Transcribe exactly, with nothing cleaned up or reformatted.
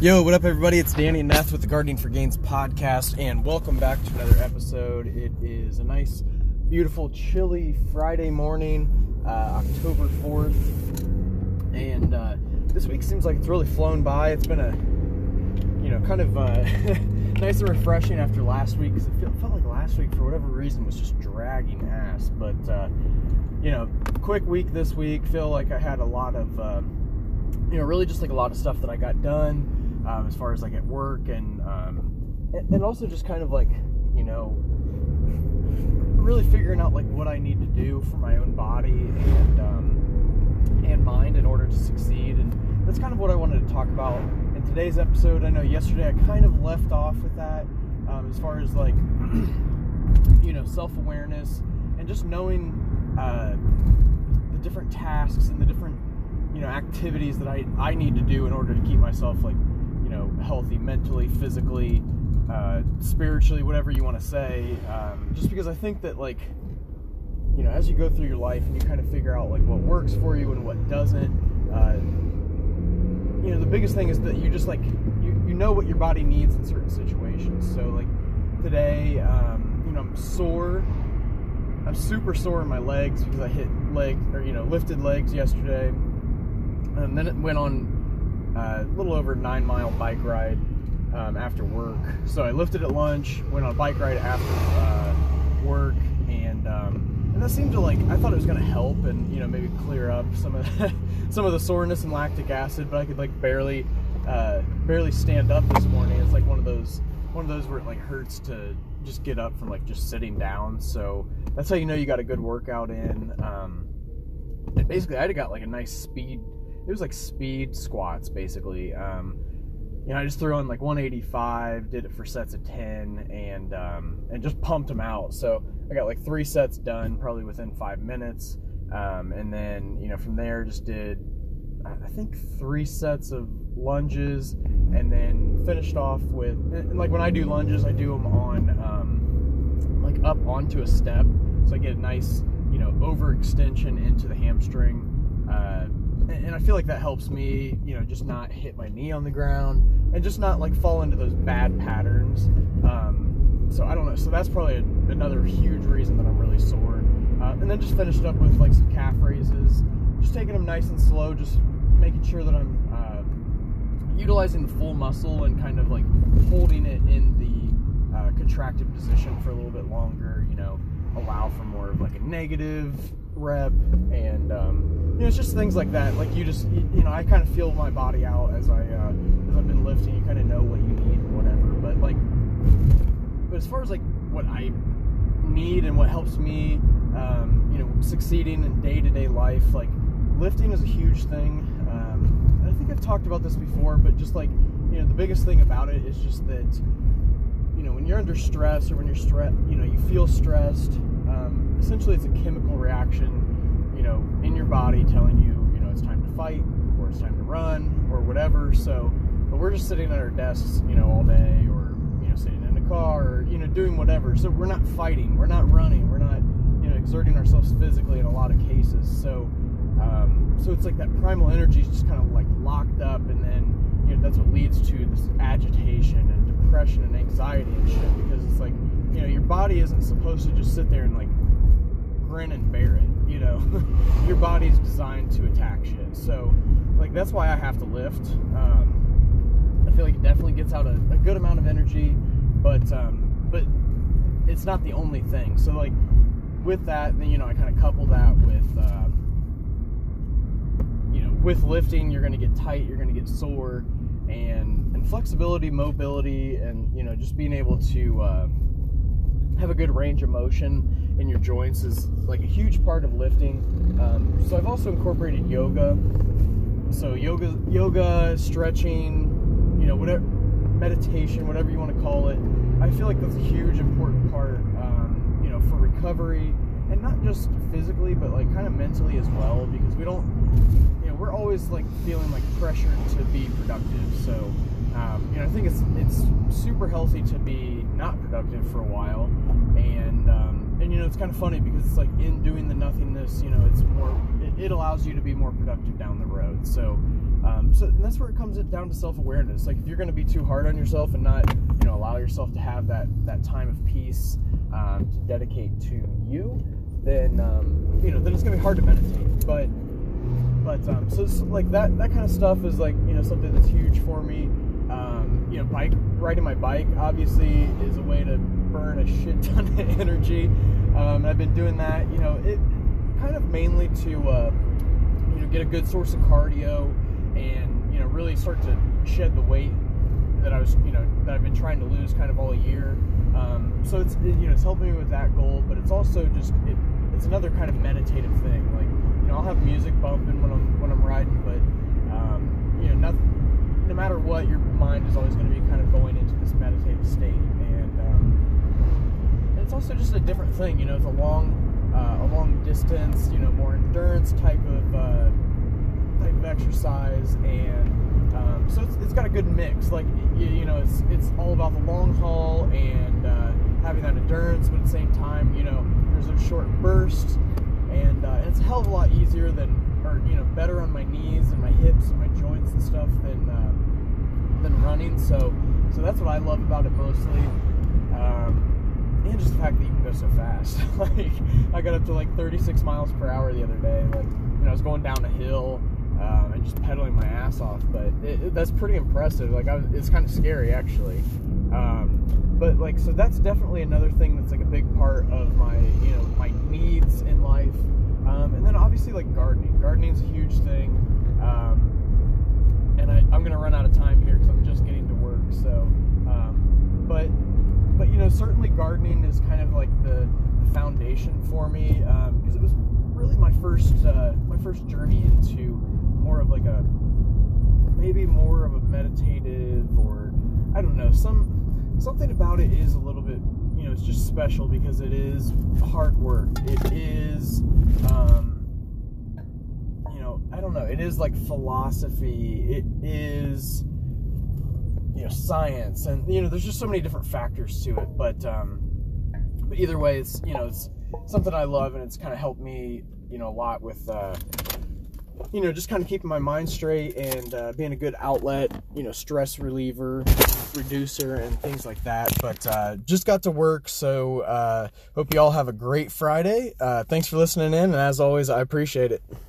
Yo, what up everybody? It's Danny Nath with the Gardening for Gains podcast, and welcome back to another episode. It is a nice, beautiful, chilly Friday morning, uh, October fourth, and uh, this week seems like it's really flown by. It's been a, you know, kind of uh, nice and refreshing after last week, because it felt like last week, for whatever reason, was just dragging ass, but, uh, you know, quick week this week. Feel like I had a lot of, uh, you know, really just like a lot of stuff that I got done. Um, as far as like at work and, um, and and also just kind of like, you know, really figuring out like what I need to do for my own body and um, and mind in order to succeed, and that's kind of what I wanted to talk about in today's episode. I know yesterday I kind of left off with that um, as far as like you know self-awareness and just knowing uh, the different tasks and the different you know activities that I I need to do in order to keep myself like. Know, healthy mentally, physically, uh, spiritually, whatever you want to say, um, just because I think that, like, you know, as you go through your life and you kind of figure out, like, what works for you and what doesn't, uh, you know, the biggest thing is that you just, like, you, you know what your body needs in certain situations. So, like, today, um, you know, I'm sore, I'm super sore in my legs because I hit leg, or, you know, lifted legs yesterday, and then it went on Uh, a little over nine mile bike ride um, after work. So I lifted at lunch, went on a bike ride after uh, work, and um, and that seemed to like I thought it was gonna help and you know maybe clear up some of some of the soreness and lactic acid, but I could like barely uh, barely stand up this morning. It's like one of those one of those where it like hurts to just get up from like just sitting down. So that's how you know you got a good workout in. Um, and basically, I got like a nice speed. It was like speed squats, basically. Um, you know, I just threw on like one eighty-five, did it for sets of ten, and um, and just pumped them out. So I got like three sets done, probably within five minutes. Um, and then, you know, from there just did, I think, three sets of lunges, and then finished off with, and like when I do lunges, I do them on, um, like up onto a step. So I get a nice, you know, overextension into the hamstring. Uh, And I feel like that helps me, you know, just not hit my knee on the ground and just not, like, fall into those bad patterns. Um, so, I don't know. So, that's probably a, another huge reason that I'm really sore. Uh, and then just finished up with, like, some calf raises. Just taking them nice and slow. Just making sure that I'm uh, utilizing the full muscle and kind of, like, holding it in the uh, contracted position for a little bit longer. You know, allow for more of, like, a negative rep and... Um, You know, it's just things like that. Like you just, you, you know, I kind of feel my body out as I, uh, as I've been lifting. You kind of know what you need, and whatever. But like, but as far as like what I need and what helps me, um, you know, succeeding in day-to-day life, like lifting is a huge thing. Um, I think I've talked about this before, but just like, you know, the biggest thing about it is just that, you know, when you're under stress or when you're stressed, you know, you feel stressed. Um, essentially, it's a chemical reaction. You know, in your body telling you, you know, it's time to fight or it's time to run or whatever. So, but we're just sitting at our desks, you know, all day or, you know, sitting in a car or, you know, doing whatever. So we're not fighting, we're not running, we're not, you know, exerting ourselves physically in a lot of cases. So, um, so it's like that primal energy is just kind of like locked up, and then, you know, that's what leads to this agitation and depression and anxiety and shit, because it's like, you know, your body isn't supposed to just sit there and like grin and bear it. You know, your body's designed to attack shit. So, like, that's why I have to lift. Um, I feel like it definitely gets out a, a good amount of energy, but, um, but it's not the only thing. So, like, with that, then, you know, I kind of couple that with, uh, you know, with lifting, you're going to get tight, you're going to get sore, and, and flexibility, mobility, and, you know, just being able to, uh, have a good range of motion in your joints is like a huge part of lifting. Um, so I've also incorporated yoga. So yoga, yoga, stretching, you know, whatever, meditation, whatever you want to call it. I feel like that's a huge important part, um, you know, for recovery, and not just physically, but like kind of mentally as well, because we don't, you know, we're always like feeling like pressure to be productive. So, um, you know, I think it's, it's super healthy to be not productive for a while. And, um, and, you know, it's kind of funny because it's like in doing the nothingness, you know, it's more, it, it allows you to be more productive down the road. So, Um, so and that's where it comes down to self-awareness. Like, if you're going to be too hard on yourself and not, you know, allow yourself to have that that time of peace um, to dedicate to you, then um, you know, then it's going to be hard to meditate. But but um, so it's like that that kind of stuff is like, you know, something that's huge for me. Um, you know, bike riding my bike obviously is a way to burn a shit ton of energy. Um, and I've been doing that. You know, it kind of mainly to uh, you know, get a good source of cardio. And, you know, really start to shed the weight that I was, you know, that I've been trying to lose kind of all year. Um, so it's, it, you know, it's helped me with that goal, but it's also just, it, it's another kind of meditative thing. Like, you know, I'll have music bumping when I'm, when I'm riding, but, um, you know, nothing, no matter what, your mind is always going to be kind of going into this meditative state. And, um, and it's also just a different thing, you know, it's a long, uh, a long distance, you know, more endurance type of, uh, type of exercise, and um, so it's, it's got a good mix. Like, you, you know, it's it's all about the long haul and uh, having that endurance, but at the same time, you know, there's a short burst, and, uh, and it's a hell of a lot easier than, or you know, better on my knees and my hips and my joints and stuff than uh, than running. So so that's what I love about it mostly, um, and just the fact that you can go so fast. Like, I got up to like thirty-six miles per hour the other day. Like, you know, I was going down a hill. Um, and just pedaling my ass off, but it, it, that's pretty impressive. Like, I was, it's kind of scary, actually. Um, but like, so that's definitely another thing that's like a big part of my, you know, my needs in life. Um, and then obviously like gardening. Gardening's a huge thing. Um, and I, I'm gonna run out of time here because I'm just getting to work. So, um, but but you know, certainly gardening is kind of like the, the foundation for me, um, because it was really my first uh, my first journey into more of like a, maybe more of a meditative, or I don't know, some, something about it is a little bit, you know, it's just special because it is hard work. It is, um, you know, I don't know. It is like philosophy. It is, you know, science, and, you know, there's just so many different factors to it, but, um, but either way, it's, you know, it's something I love, and it's kind of helped me, you know, a lot with, uh, you know, just kind of keeping my mind straight and uh, being a good outlet, you know, stress reliever, reducer, and things like that. But uh, just got to work, so uh, hope you all have a great Friday. Uh, thanks for listening in, and as always, I appreciate it.